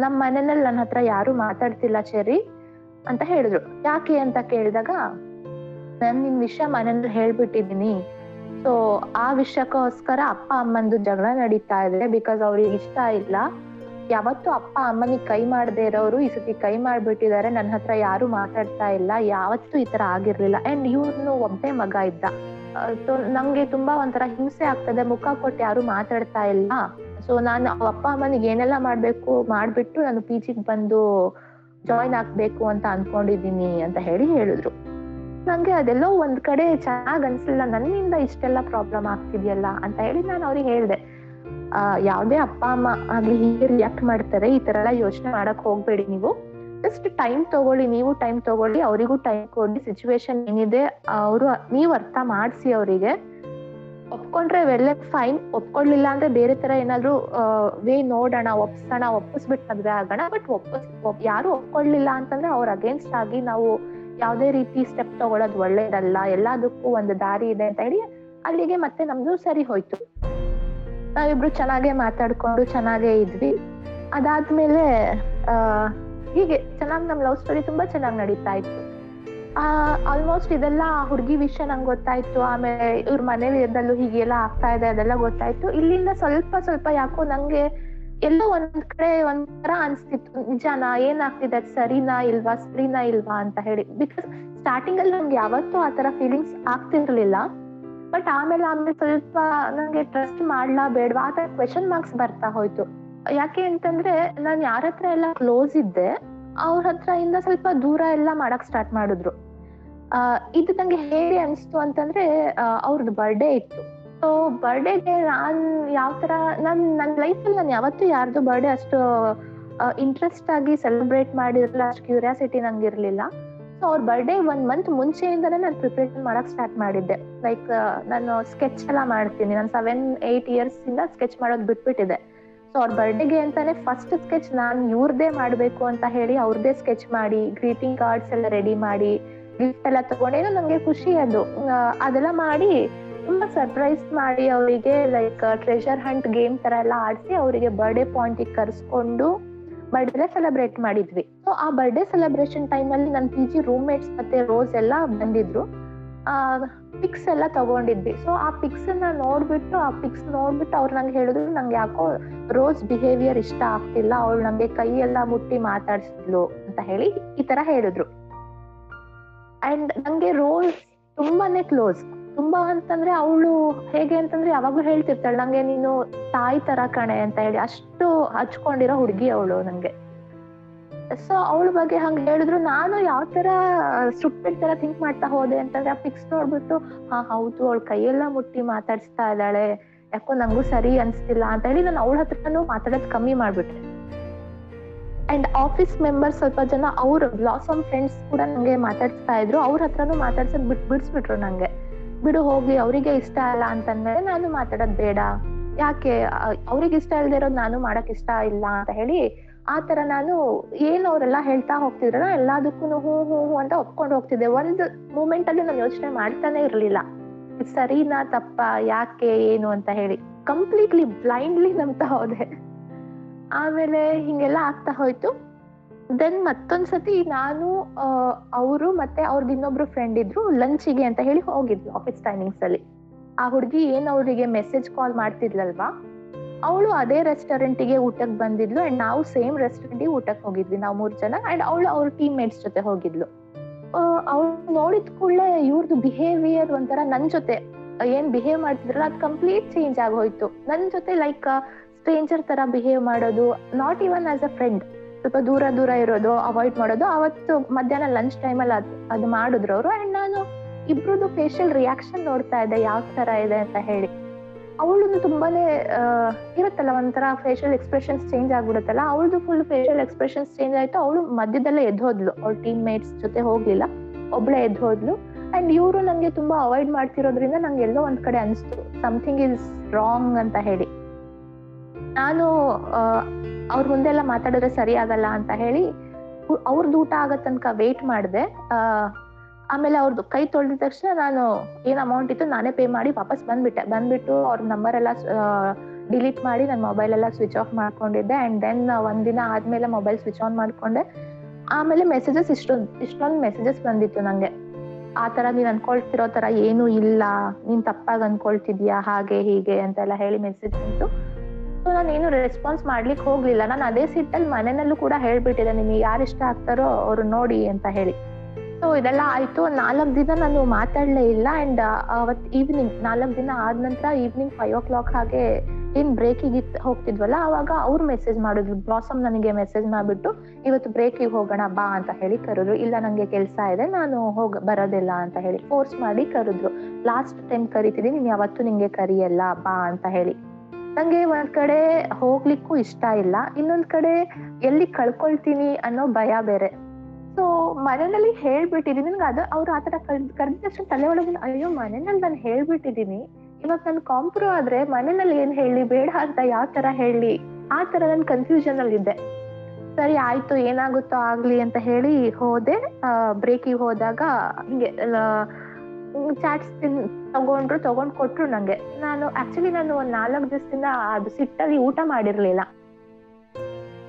ನಮ್ಮ ಮನೆಯಲ್ಲಿ ನನ್ನ ಹತ್ರ ಯಾರು ಮಾತಾಡ್ತಿಲ್ಲ ಚೆರಿ ಅಂತ ಹೇಳಿದ್ರು. ಯಾಕೆ ಅಂತ ಕೇಳಿದಾಗ ನಾನು ನಿನ್ ವಿಷಯ ಮನೇಲಿ ಹೇಳ್ಬಿಟ್ಟಿದ್ದೀನಿ, ಸೊ ಆ ವಿಷಯಕ್ಕೋಸ್ಕರ ಅಪ್ಪ ಅಮ್ಮಂದು ಜಗಳ ನಡೀತಾ ಇದೆ, ಬಿಕಾಸ್ ಅವ್ರಿಗೆ ಇಷ್ಟ ಇಲ್ಲ, ಯಾವತ್ತು ಅಪ್ಪ ಅಮ್ಮನಿಗೆ ಕೈ ಮಾಡದೇ ಇರೋರು ಈ ಸತಿ ಕೈ ಮಾಡ್ಬಿಟ್ಟಿದ್ದಾರೆ, ನನ್ನ ಹತ್ರ ಯಾರು ಮಾತಾಡ್ತಾ ಇಲ್ಲ, ಯಾವತ್ತೂ ಈ ತರ ಆಗಿರ್ಲಿಲ್ಲ, ಅಂಡ್ ಇವ್ನು ಒಬ್ಬನೇ ಮಗ ಇದ್ದ, ನಂಗೆ ತುಂಬಾ ಒಂಥರ ಹಿಂಸೆ ಆಗ್ತದೆ, ಮುಖ ಕೊಟ್ಟು ಯಾರು ಮಾತಾಡ್ತಾ ಇಲ್ಲ, ಸೊ ನಾನು ಅಪ್ಪ ಅಮ್ಮನಿಗೆ ಏನೆಲ್ಲ ಮಾಡ್ಬೇಕು ಮಾಡ್ಬಿಟ್ಟು ನಾನು ಪಿಜಿಗೆ ಬಂದು ಜಾಯಿನ್ ಆಗ್ಬೇಕು ಅಂತ ಅನ್ಕೊಂಡಿದೀನಿ ಅಂತ ಹೇಳಿ ಹೇಳಿದ್ರು. ನಂಗೆ ಅದೆಲ್ಲೋ ಒಂದ್ ಕಡೆ ಚೆನ್ನಾಗ್ ಅನ್ಸಲಿಲ್ಲ, ನನ್ನಿಂದ ಇಷ್ಟೆಲ್ಲ ಪ್ರಾಬ್ಲಮ್ ಆಗ್ತಿದ್ಯಲ್ಲ ಅಂತ ಹೇಳಿ ನಾನು ಅವ್ರಿಗೆ ಹೇಳ್ದೆ, ಯಾವ್ದೇ ಅಪ್ಪ ಅಮ್ಮ ಆಗ್ಲಿ ಹೀಗೆ ರಿಯಾಕ್ಟ್ ಮಾಡ್ತಾರೆ, ಈ ತರ ಎಲ್ಲ ಯೋಚನೆ ಮಾಡಕ್ ಹೋಗ್ಬೇಡಿ, ನೀವು ಜಸ್ಟ್ ಟೈಮ್ ತಗೊಳ್ಳಿ, ನೀವು ಟೈಮ್ ತಗೊಳ್ಳಿ, ಅವರಿಗೂ ಟೈಮ್ ಕೊಡಿ, ಸಿಚುವೇಶನ್ ಏನಿದೆ ಅವರು ನೀವು ಅರ್ಥ ಮಾಡಿಸಿ, ಅವರಿಗೆ ಒಪ್ಕೊಂಡ್ರೆ ವೆಲ್ ಅಂಡ್ ಫೈನ್, ಒಪ್ಕೊಳ್ಳಿಲ್ಲ ಅಂದ್ರೆ ಬೇರೆ ತರ ಏನಾದ್ರು ವೇ ನೋಡೋಣ, ಒಪ್ಸೋಣ, ಒಪ್ಪಿಸ್ಬಿಟ್ಟು ಮದ್ವೆ ಆಗೋಣ. ಬಟ್ ಯಾರು ಒಪ್ಕೊಳ್ಳಿಲ್ಲ ಅಂತಂದ್ರೆ ಅವ್ರ ಅಗೇನ್ಸ್ಟ್ ಆಗಿ ನಾವು ಯಾವುದೇ ರೀತಿ ಸ್ಟೆಪ್ ತಗೊಳ್ಳೋದು ಒಳ್ಳೇದಲ್ಲ, ಎಲ್ಲದಕ್ಕೂ ಒಂದು ದಾರಿ ಇದೆ ಅಂತ ಹೇಳಿ ಅಲ್ಲಿಗೆ ಮತ್ತೆ ನಮ್ದು ಸರಿ ಹೋಯ್ತು. ನಾವಿಬ್ರು ಚೆನ್ನಾಗೆ ಮಾತಾಡ್ಕೊಂಡು ಚೆನ್ನಾಗೇ ಇದ್ವಿ. ಅದಾದ್ಮೇಲೆ ಹೀಗೆ ಚೆನ್ನಾಗಿ ನಮ್ಮ ಲವ್ ಸ್ಟೋರಿ ತುಂಬಾ ಚೆನ್ನಾಗಿ ನಡೀತಾ ಇತ್ತು. ಆಲ್ಮೋಸ್ಟ್ ಇದೆಲ್ಲ ಹುಡುಗಿ ವಿಷಯ ನಂಗೆ ಗೊತ್ತಾಯ್ತು, ಆಮೇಲೆ ಇವ್ರ ಮನೆಯಲ್ಲೂ ಹೀಗೆಲ್ಲ ಆಗ್ತಾ ಇದೆ ಅದೆಲ್ಲ ಗೊತ್ತಾಯ್ತು. ಇಲ್ಲಿಂದ ಸ್ವಲ್ಪ ಸ್ವಲ್ಪ ಯಾಕೋ ನಂಗೆ ಎಲ್ಲೋ ಒಂದ್ ಕಡೆ ಒಂಥರ ಅನ್ಸ್ತಿತ್ತು, ನಿಜಾನ ಏನಾಗ್ತಿದೆ, ಸರಿನಾ ಇಲ್ವಾ, ಸರಿನಾ ಇಲ್ವಾ ಅಂತ ಹೇಳಿ. ಬಿಕಾಸ್ ಸ್ಟಾರ್ಟಿಂಗ್ ಅಲ್ಲಿ ನಂಗೆ ಯಾವತ್ತೂ ಆ ತರ ಫೀಲಿಂಗ್ಸ್ ಆಗ್ತಿರ್ಲಿಲ್ಲ, ಬಟ್ ಆಮೇಲೆ ಸ್ವಲ್ಪ ನಂಗೆ ಟ್ರಸ್ಟ್ ಮಾಡ್ಲಾ ಬೇಡವಾ ಆ ತರ ಕ್ವೆಶನ್ ಮಾರ್ಕ್ಸ್ ಬರ್ತಾ ಹೋಯ್ತು. ಯಾಕೆ ಅಂತಂದ್ರೆ ನಾನು ಯಾರ ಹತ್ರ ಎಲ್ಲ ಕ್ಲೋಸ್ ಇದ್ದೆ, ಅವ್ರ ಹತ್ರ ಇಂದ ಸ್ವಲ್ಪ ದೂರ ಎಲ್ಲ ಮಾಡಕ್ ಸ್ಟಾರ್ಟ್ ಮಾಡಿದ್ರು. ಇದು ನಂಗೆ ಹೇಗೆ ಅನಿಸ್ತು ಅಂತಂದ್ರೆ ಅವ್ರದ್ದು ಬರ್ಡೇ ಇತ್ತು. ಸೊ ಬರ್ಡೇಗೆ ನಾನು ಯಾವ ತರ ನನ್ನ ಲೈಫಲ್ಲಿ ನಾನು ಯಾವತ್ತೂ ಯಾರ್ದು ಬರ್ಡೇ ಅಷ್ಟು ಇಂಟ್ರೆಸ್ಟ್ ಆಗಿ ಸೆಲೆಬ್ರೇಟ್ ಮಾಡಿರಲಿಲ್ಲ, ಅಷ್ಟು ಕ್ಯೂರಿಯಾಸಿಟಿ ನಂಗೆ ಇರಲಿಲ್ಲ. ಸೊ ಅವ್ರ ಬರ್ಡೇ 1 month ಮುಂಚೆಯಿಂದನೇ ನಾನು ಪ್ರಿಪ್ರೇಷನ್ ಮಾಡಕ್ ಸ್ಟಾರ್ಟ್ ಮಾಡಿದ್ದೆ. ಲೈಕ್ ನಾನು ಸ್ಕೆಚ್ ಎಲ್ಲ ಮಾಡ್ತೀನಿ, ನಾನು 7-8 years ಇಂದ ಸ್ಕೆಚ್ ಮಾಡೋದು ಬಿಟ್ಬಿಟ್ಟಿದೆ. ಸೊ ಅವ್ರ ಬರ್ಡೇಗೆ ಅಂತಾನೆ ಫಸ್ಟ್ ಸ್ಕೆಚ್ ನಾನು ಇವ್ರದೇ ಮಾಡ್ಬೇಕು ಅಂತ ಹೇಳಿ ಅವ್ರದೇ ಸ್ಕೆಚ್ ಮಾಡಿ ಗ್ರೀಟಿಂಗ್ ಕಾರ್ಡ್ಸ್ ಎಲ್ಲ ರೆಡಿ ಮಾಡಿ ಗಿಫ್ಟ್ ಎಲ್ಲ ತಗೊಂಡೇನೋ ನಂಗೆ ಖುಷಿ ಅದು. ಅದೆಲ್ಲ ಮಾಡಿ ತುಂಬಾ ಸರ್ಪ್ರೈಸ್ ಮಾಡಿ ಅವರಿಗೆ ಲೈಕ್ ಟ್ರೆಷರ್ ಹಂಟ್ ಗೇಮ್ ತರ ಎಲ್ಲ ಆಡಿಸಿ ಅವರಿಗೆ ಬರ್ಡೇ ಪಾಯಿಂಟಿಗೆ ಕರ್ಸ್ಕೊಂಡು ಬರ್ಡೇ ಸೆಲೆಬ್ರೇಟ್ ಮಾಡಿದ್ವಿ. ಸೊ ಆ ಬರ್ಡೇ ಸೆಲೆಬ್ರೇಷನ್ ಟೈಮ್ ಅಲ್ಲಿ ನನ್ನ ಪಿ ಜಿ ರೂಮ್ ಮೇಟ್ಸ್ ಮತ್ತೆ ರೋಸ್ ಎಲ್ಲ ಬಂದಿದ್ರು, ಪಿಕ್ಸ್ ಎಲ್ಲ ತಗೊಂಡಿದ್ವಿ. ಸೊ ಆ ಪಿಕ್ಸ್ ನ ನೋಡ್ಬಿಟ್ಟು ಅವ್ರು ನಂಗೆ ಹೇಳಿದ್ರು, ನಂಗೆ ಯಾಕೋ ರೋಸ್ ಬಿಹೇವಿಯರ್ ಇಷ್ಟ ಆಗ್ತಿಲ್ಲ, ಅವಳು ನಂಗೆ ಕೈ ಎಲ್ಲ ಮುಟ್ಟಿ ಮಾತಾಡ್ಸಿದ್ಲು ಅಂತ ಹೇಳಿ ಈ ತರ ಹೇಳಿದ್ರು. ಅಂಡ್ ನಂಗೆ ರೋಸ್ ತುಂಬಾನೇ ಕ್ಲೋಸ್, ತುಂಬಾ ಅಂತಂದ್ರೆ ಅವಳು ಹೇಗೆ ಅಂತಂದ್ರೆ ಯಾವಾಗ್ಲೂ ಹೇಳ್ತಿರ್ತಾಳೆ ನಂಗೆ ನೀನು ತಾಯಿ ತರ ಕಣೆ ಅಂತ ಹೇಳಿ, ಅಷ್ಟು ಹಚ್ಕೊಂಡಿರೋ ಹುಡುಗಿ ಅವಳು ನಂಗೆ. ಸೊ ಅವಳ ಬಗ್ಗೆ ಹಂಗ ಹೇಳಿದ್ರು. ನಾನು ಯಾವ ತರ ಸ್ಟುಪಿಡ್ ತರ ಥಿಂಕ್ ಮಾಡ್ತಾ ಹೋದೆ ಅಂತಂದ್ರೆ ಆ ಪಿಕ್ಸ್ ನೋಡ್ಬಿಟ್ಟು ಹಾ ಹೌದು ಅವಳ ಕೈಯೆಲ್ಲ ಮುಟ್ಟಿ ಮಾತಾಡ್ಸ್ತಾ ಇದ್ದಾಳೆ, ಯಾಕೋ ನಂಗೂ ಸರಿ ಅನ್ಸ್ತಿಲ್ಲ ಅಂತ ಹೇಳಿ ನಾನು ಅವಳ ಹತ್ರನೂ ಮಾತಾಡೋದು ಕಮ್ಮಿ ಮಾಡ್ಬಿಟ್ಟೆ. ಅಂಡ್ ಆಫೀಸ್ ಮೆಂಬರ್ಸ್ ಸ್ವಲ್ಪ ಜನ ಅವ್ರ ಬ್ಲಾಸಮ್ ಫ್ರೆಂಡ್ಸ್ ಕೂಡ ನಂಗೆ ಮಾತಾಡ್ಸ್ತಾ ಇದ್ರು, ಅವ್ರ ಹತ್ರನೂ ಮಾತಾಡ್ಸೋದ್ ಬಿಡಿಸ್ಬಿಟ್ರು. ನಂಗೆ ಬಿಡು ಹೋಗಿ ಅವರಿಗೆ ಇಷ್ಟ ಇಲ್ಲ ಅಂತಂದ್ಮೇಲೆ ನಾನು ಮಾತಾಡೋದ್ ಬೇಡ, ಯಾಕೆ ಅವ್ರಿಗೆ ಇಷ್ಟ ಇಲ್ಲದೆ ಇರೋದು ನಾನು ಮಾಡಕ್ ಇಷ್ಟ ಇಲ್ಲ ಅಂತ ಹೇಳಿ ಆ ತರ ನಾನು ಏನ್ ಅವರೆಲ್ಲ ಹೇಳ್ತಾ ಹೋಗ್ತಿದ್ರಲ್ಲ ಎಲ್ಲದಕ್ಕೂ ಹೂ ಹೂ ಹೂ ಅಂತ ಒಪ್ಕೊಂಡು ಹೋಗ್ತಿದ್ದೆ. ಒಂದು ಮೂಮೆಂಟ್ ಅಲ್ಲಿ ನಾನು ಯೋಚನೆ ಮಾಡ್ತಾನೆ ಇರ್ಲಿಲ್ಲ ಸರಿನಾ ತಪ್ಪ ಯಾಕೆ ಏನು ಅಂತ ಹೇಳಿ, ಕಂಪ್ಲೀಟ್ಲಿ ಬ್ಲೈಂಡ್ಲಿ ನಂಬ್ತಾ ಹೋದೆ. ಆಮೇಲೆ ಹಿಂಗೆಲ್ಲ ಆಗ್ತಾ ಹೋಯ್ತು. ದೆನ್ ಮತ್ತೊಂದ್ಸತಿ ನಾನು ಅವರು ಮತ್ತೆ ಅವ್ರದ್ದು ಇನ್ನೊಬ್ರು ಫ್ರೆಂಡ್ ಇದ್ರು ಲಂಚಿಗೆ ಅಂತ ಹೇಳಿ ಹೋಗಿದ್ವಿ ಆಫೀಸ್ ಟೈಮಿಂಗ್ಸ್ ಅಲ್ಲಿ. ಆ ಹುಡುಗಿ ಏನ್ ಅವರಿಗೆ ಮೆಸೇಜ್ ಕಾಲ್ ಮಾಡ್ತಿದ್ಲಲ್ವಾ, ಅವಳು ಅದೇ ರೆಸ್ಟೋರೆಂಟಿಗೆ ಊಟಕ್ಕೆ ಬಂದಿದ್ಲು. ಅಂಡ್ ನಾವು ಸೇಮ್ ರೆಸ್ಟೋರೆಂಟಿಗೆ ಊಟಕ್ಕೆ ಹೋಗಿದ್ವಿ ನಾವು 3 ಜನ. ಅಂಡ್ ಅವಳು ಅವ್ರ ಟೀಮ್ ಮೇಟ್ಸ್ ಜೊತೆ ಹೋಗಿದ್ಲು. ಅವಳು ನೋಡಿದ ಕೂಡಲೇ ಇವ್ರದ್ದು ಬಿಹೇವಿಯರ್ ಒಂಥರ ನನ್ನ ಜೊತೆ ಏನ್ ಬಿಹೇವ್ ಮಾಡ್ತಿದ್ರಲ್ಲ ಅದು ಕಂಪ್ಲೀಟ್ ಚೇಂಜ್ ಆಗೋಯ್ತು. ನನ್ನ ಜೊತೆ ಲೈಕ್ ಸ್ಟ್ರೇಂಜರ್ ತರ ಬಿಹೇವ್ ಮಾಡೋದು, not even as a friend, ಸ್ವಲ್ಪ ದೂರ ದೂರ ಇರೋದು, ಅವಾಯ್ಡ್ ಮಾಡೋದು. ಅವತ್ತು ಮಧ್ಯಾಹ್ನ ಲಂಚ್ ಟೈಮಲ್ಲಿ ಅದು ಮಾಡಿದ್ರು ಅವರು. ಅಂಡ್ ನಾನು ಇಬ್ರದ್ದು ಫೇಶಿಯಲ್ ರಿಯಾಕ್ಷನ್ ನೋಡ್ತಾ ಇದ್ದೆ ಯಾವ ತರ ಇದೆ ಅಂತ ಹೇಳಿ. ಅವಳದು ತುಂಬಾನೇ ಇರುತ್ತಲ್ಲ ಒಂಥರ ಫೇಶಿಯಲ್ ಎಕ್ಸ್ಪ್ರೆಷನ್ಸ್ ಚೇಂಜ್ ಆಗ್ಬಿಡುತ್ತಲ್ಲ, ಅವಳದು ಫುಲ್ ಫೇಶಿಯಲ್ ಎಕ್ಸ್ಪ್ರೆಷನ್ಸ್ ಚೇಂಜ್ ಆಯ್ತು. ಅವಳು ಮಧ್ಯದಲ್ಲೇ ಎದ್ದು ಹೋದ್ಲು, ಅವ್ಳ ಟೀಮ್ ಮೇಟ್ಸ್ ಜೊತೆ ಹೋಗ್ಲಿಲ್ಲ, ಒಬ್ಳೆ ಎದ್ದು ಹೋದ್ಲು. ಅಂಡ್ ಇವರು ನಂಗೆ ತುಂಬಾ ಅವಾಯ್ಡ್ ಮಾಡ್ತಿರೋದ್ರಿಂದ ನಂಗೆ ಎಲ್ಲೋ ಒಂದ್ ಕಡೆ ಅನ್ಸ್ತು ಸಮಥಿಂಗ್ ಇಸ್ ರಾಂಗ್ ಅಂತ ಹೇಳಿ. ನಾನು ಅವ್ರ ಮುಂದೆಲ್ಲ ಮಾತಾಡಿದ್ರೆ ಸರಿ ಆಗಲ್ಲ ಅಂತ ಹೇಳಿ ಅವ್ರದ್ದು ಊಟ ಆಗೋ ತನಕ ವೇಟ್ ಮಾಡಿದೆ. ಆಮೇಲೆ ಅವ್ರದ್ದು ಕೈ ತೊಳೆದ ತಕ್ಷಣ ನಾನು ಏನ್ ಅಮೌಂಟ್ ಇತ್ತು ನಾನೇ ಪೇ ಮಾಡಿ ವಾಪಸ್ ಬಂದ್ಬಿಟ್ಟು ಅವ್ರ ನಂಬರ್ ಎಲ್ಲ ಡಿಲೀಟ್ ಮಾಡಿ ನನ್ನ ಮೊಬೈಲ್ ಎಲ್ಲ ಸ್ವಿಚ್ ಆಫ್ ಮಾಡ್ಕೊಂಡಿದ್ದೆ. ಅಂಡ್ ದೆನ್ ಒಂದಿನ ಆದ್ಮೇಲೆ ಮೊಬೈಲ್ ಸ್ವಿಚ್ ಆನ್ ಮಾಡ್ಕೊಂಡೆ. ಆಮೇಲೆ ಮೆಸೇಜಸ್ ಇಷ್ಟೊಂದು ಮೆಸೇಜಸ್ ಬಂದಿತ್ತು ನಂಗೆ, ಆ ತರ ನೀನ್ ಅನ್ಕೊಳ್ತಿರೋ ತರ ಏನೂ ಇಲ್ಲ, ನೀನ್ ತಪ್ಪಾಗಿ ಅನ್ಕೊಳ್ತಿದ್ಯಾ ಹಾಗೆ ಹೀಗೆ ಅಂತೆಲ್ಲ ಹೇಳಿ ಮೆಸೇಜ್ ಬಂತು. ಸೊ ನಾನೇನು ರೆಸ್ಪಾನ್ಸ್ ಮಾಡ್ಲಿಕ್ಕೆ ಹೋಗ್ಲಿಲ್ಲ. ನಾನು ಅದೇ ಸಿಟ್ಟಲ್ಲಿ ಮನೆಯಲ್ಲೂ ಕೂಡ ಹೇಳ್ಬಿಟ್ಟಿದ್ದೆ ನಿಮಗೆ ಯಾರು ಇಷ್ಟ ಆಗ್ತಾರೋ ಅವ್ರು ನೋಡಿ ಅಂತ ಹೇಳಿ. ಸೊ ಇದೆಲ್ಲ ಆಯ್ತು. 4 ದಿನ ನಾನು ಮಾತಾಡ್ಲೇ ಇಲ್ಲ. ಅಂಡ್ ಅವತ್ ಈವ್ನಿಂಗ್ 4 ದಿನ ಆದ ನಂತರ ಈವ್ನಿಂಗ್ 5 o'clock ಹಾಗೆ ಏನ್ ಬ್ರೇಕಿಗೆ ಹೋಗ್ತಿದ್ವಲ್ಲ ಅವಾಗ ಅವ್ರು ಮೆಸೇಜ್ ಮಾಡಿದ್ರು, ಬ್ಲಾಸಮ್ ನನಗೆ ಮೆಸೇಜ್ ಮಾಡ್ಬಿಟ್ಟು ಇವತ್ತು ಬ್ರೇಕಿಗೆ ಹೋಗೋಣ ಬಾ ಅಂತ ಹೇಳಿ ಕರೆದ್ರು. ಇಲ್ಲ ನಂಗೆ ಕೆಲಸ ಇದೆ ನಾನು ಬರೋದಿಲ್ಲ ಅಂತ ಹೇಳಿ ಫೋರ್ಸ್ ಮಾಡಿ ಕರೆದ್ರು. ಲಾಸ್ಟ್ ಟೈಮ್ ಕರಿತಿದ್ದೀನಿ ನೀನ್ ಯಾವತ್ತು ನಿಂಗೆ ಕರಿಯಲ್ಲ ಬಾ ಅಂತ ಹೇಳಿ. ನಂಗೆ ಒಂದ್ ಕಡೆ ಹೋಗ್ಲಿಕ್ಕೂ ಇಷ್ಟ ಇಲ್ಲ, ಇನ್ನೊಂದ್ ಕಡೆ ಎಲ್ಲಿ ಕಳ್ಕೊಳ್ತೀನಿ ಅನ್ನೋ ಭಯ ಬೇರೆ. ಸೊ ಮನೆಯಲ್ಲಿ ಹೇಳ್ಬಿಟ್ಟಿದೀನಿ ನನ್ಗೆ ಅದು ಅವ್ರು ಆತರ ಕರೆದ ತಕ್ಷಣ ತಲೆ ಒಳಗೆ ಅಯ್ಯೋ ಮನೆಯಲ್ಲಿ ನಾನು ಹೇಳ್ಬಿಟ್ಟಿದೀನಿ, ಇವಾಗ ನಾನು ಕಾಂಪ್ರೋ ಆದ್ರೆ ಮನೆಯಲ್ಲಿ ಏನ್ ಹೇಳಿ ಬೇಡ ಅಂತ ಯಾವ ತರ ಹೇಳಿ ಆ ತರ ನಾನು ಕನ್ಫ್ಯೂಷನ್ ಅಲ್ಲಿ ಇದ್ದೆ. ಸರಿ ಆಯ್ತು ಏನಾಗುತ್ತೋ ಆಗ್ಲಿ ಅಂತ ಹೇಳಿ ಹೋದೆ. ಬ್ರೇಕಿಗೆ ಹೋದಾಗ ಹಿಂಗೆ ಚಾಟ್ಸ್ ತಗೊಂಡ್ ಕೊಟ್ರು ನಂಗೆ. ನಾನು ಆಕ್ಚುಲಿ ನಾನು 4 ದಿವಸದಿಂದ ಅದು ಸಿಟ್ಟಲ್ಲಿ ಊಟ ಮಾಡಿರ್ಲಿಲ್ಲ.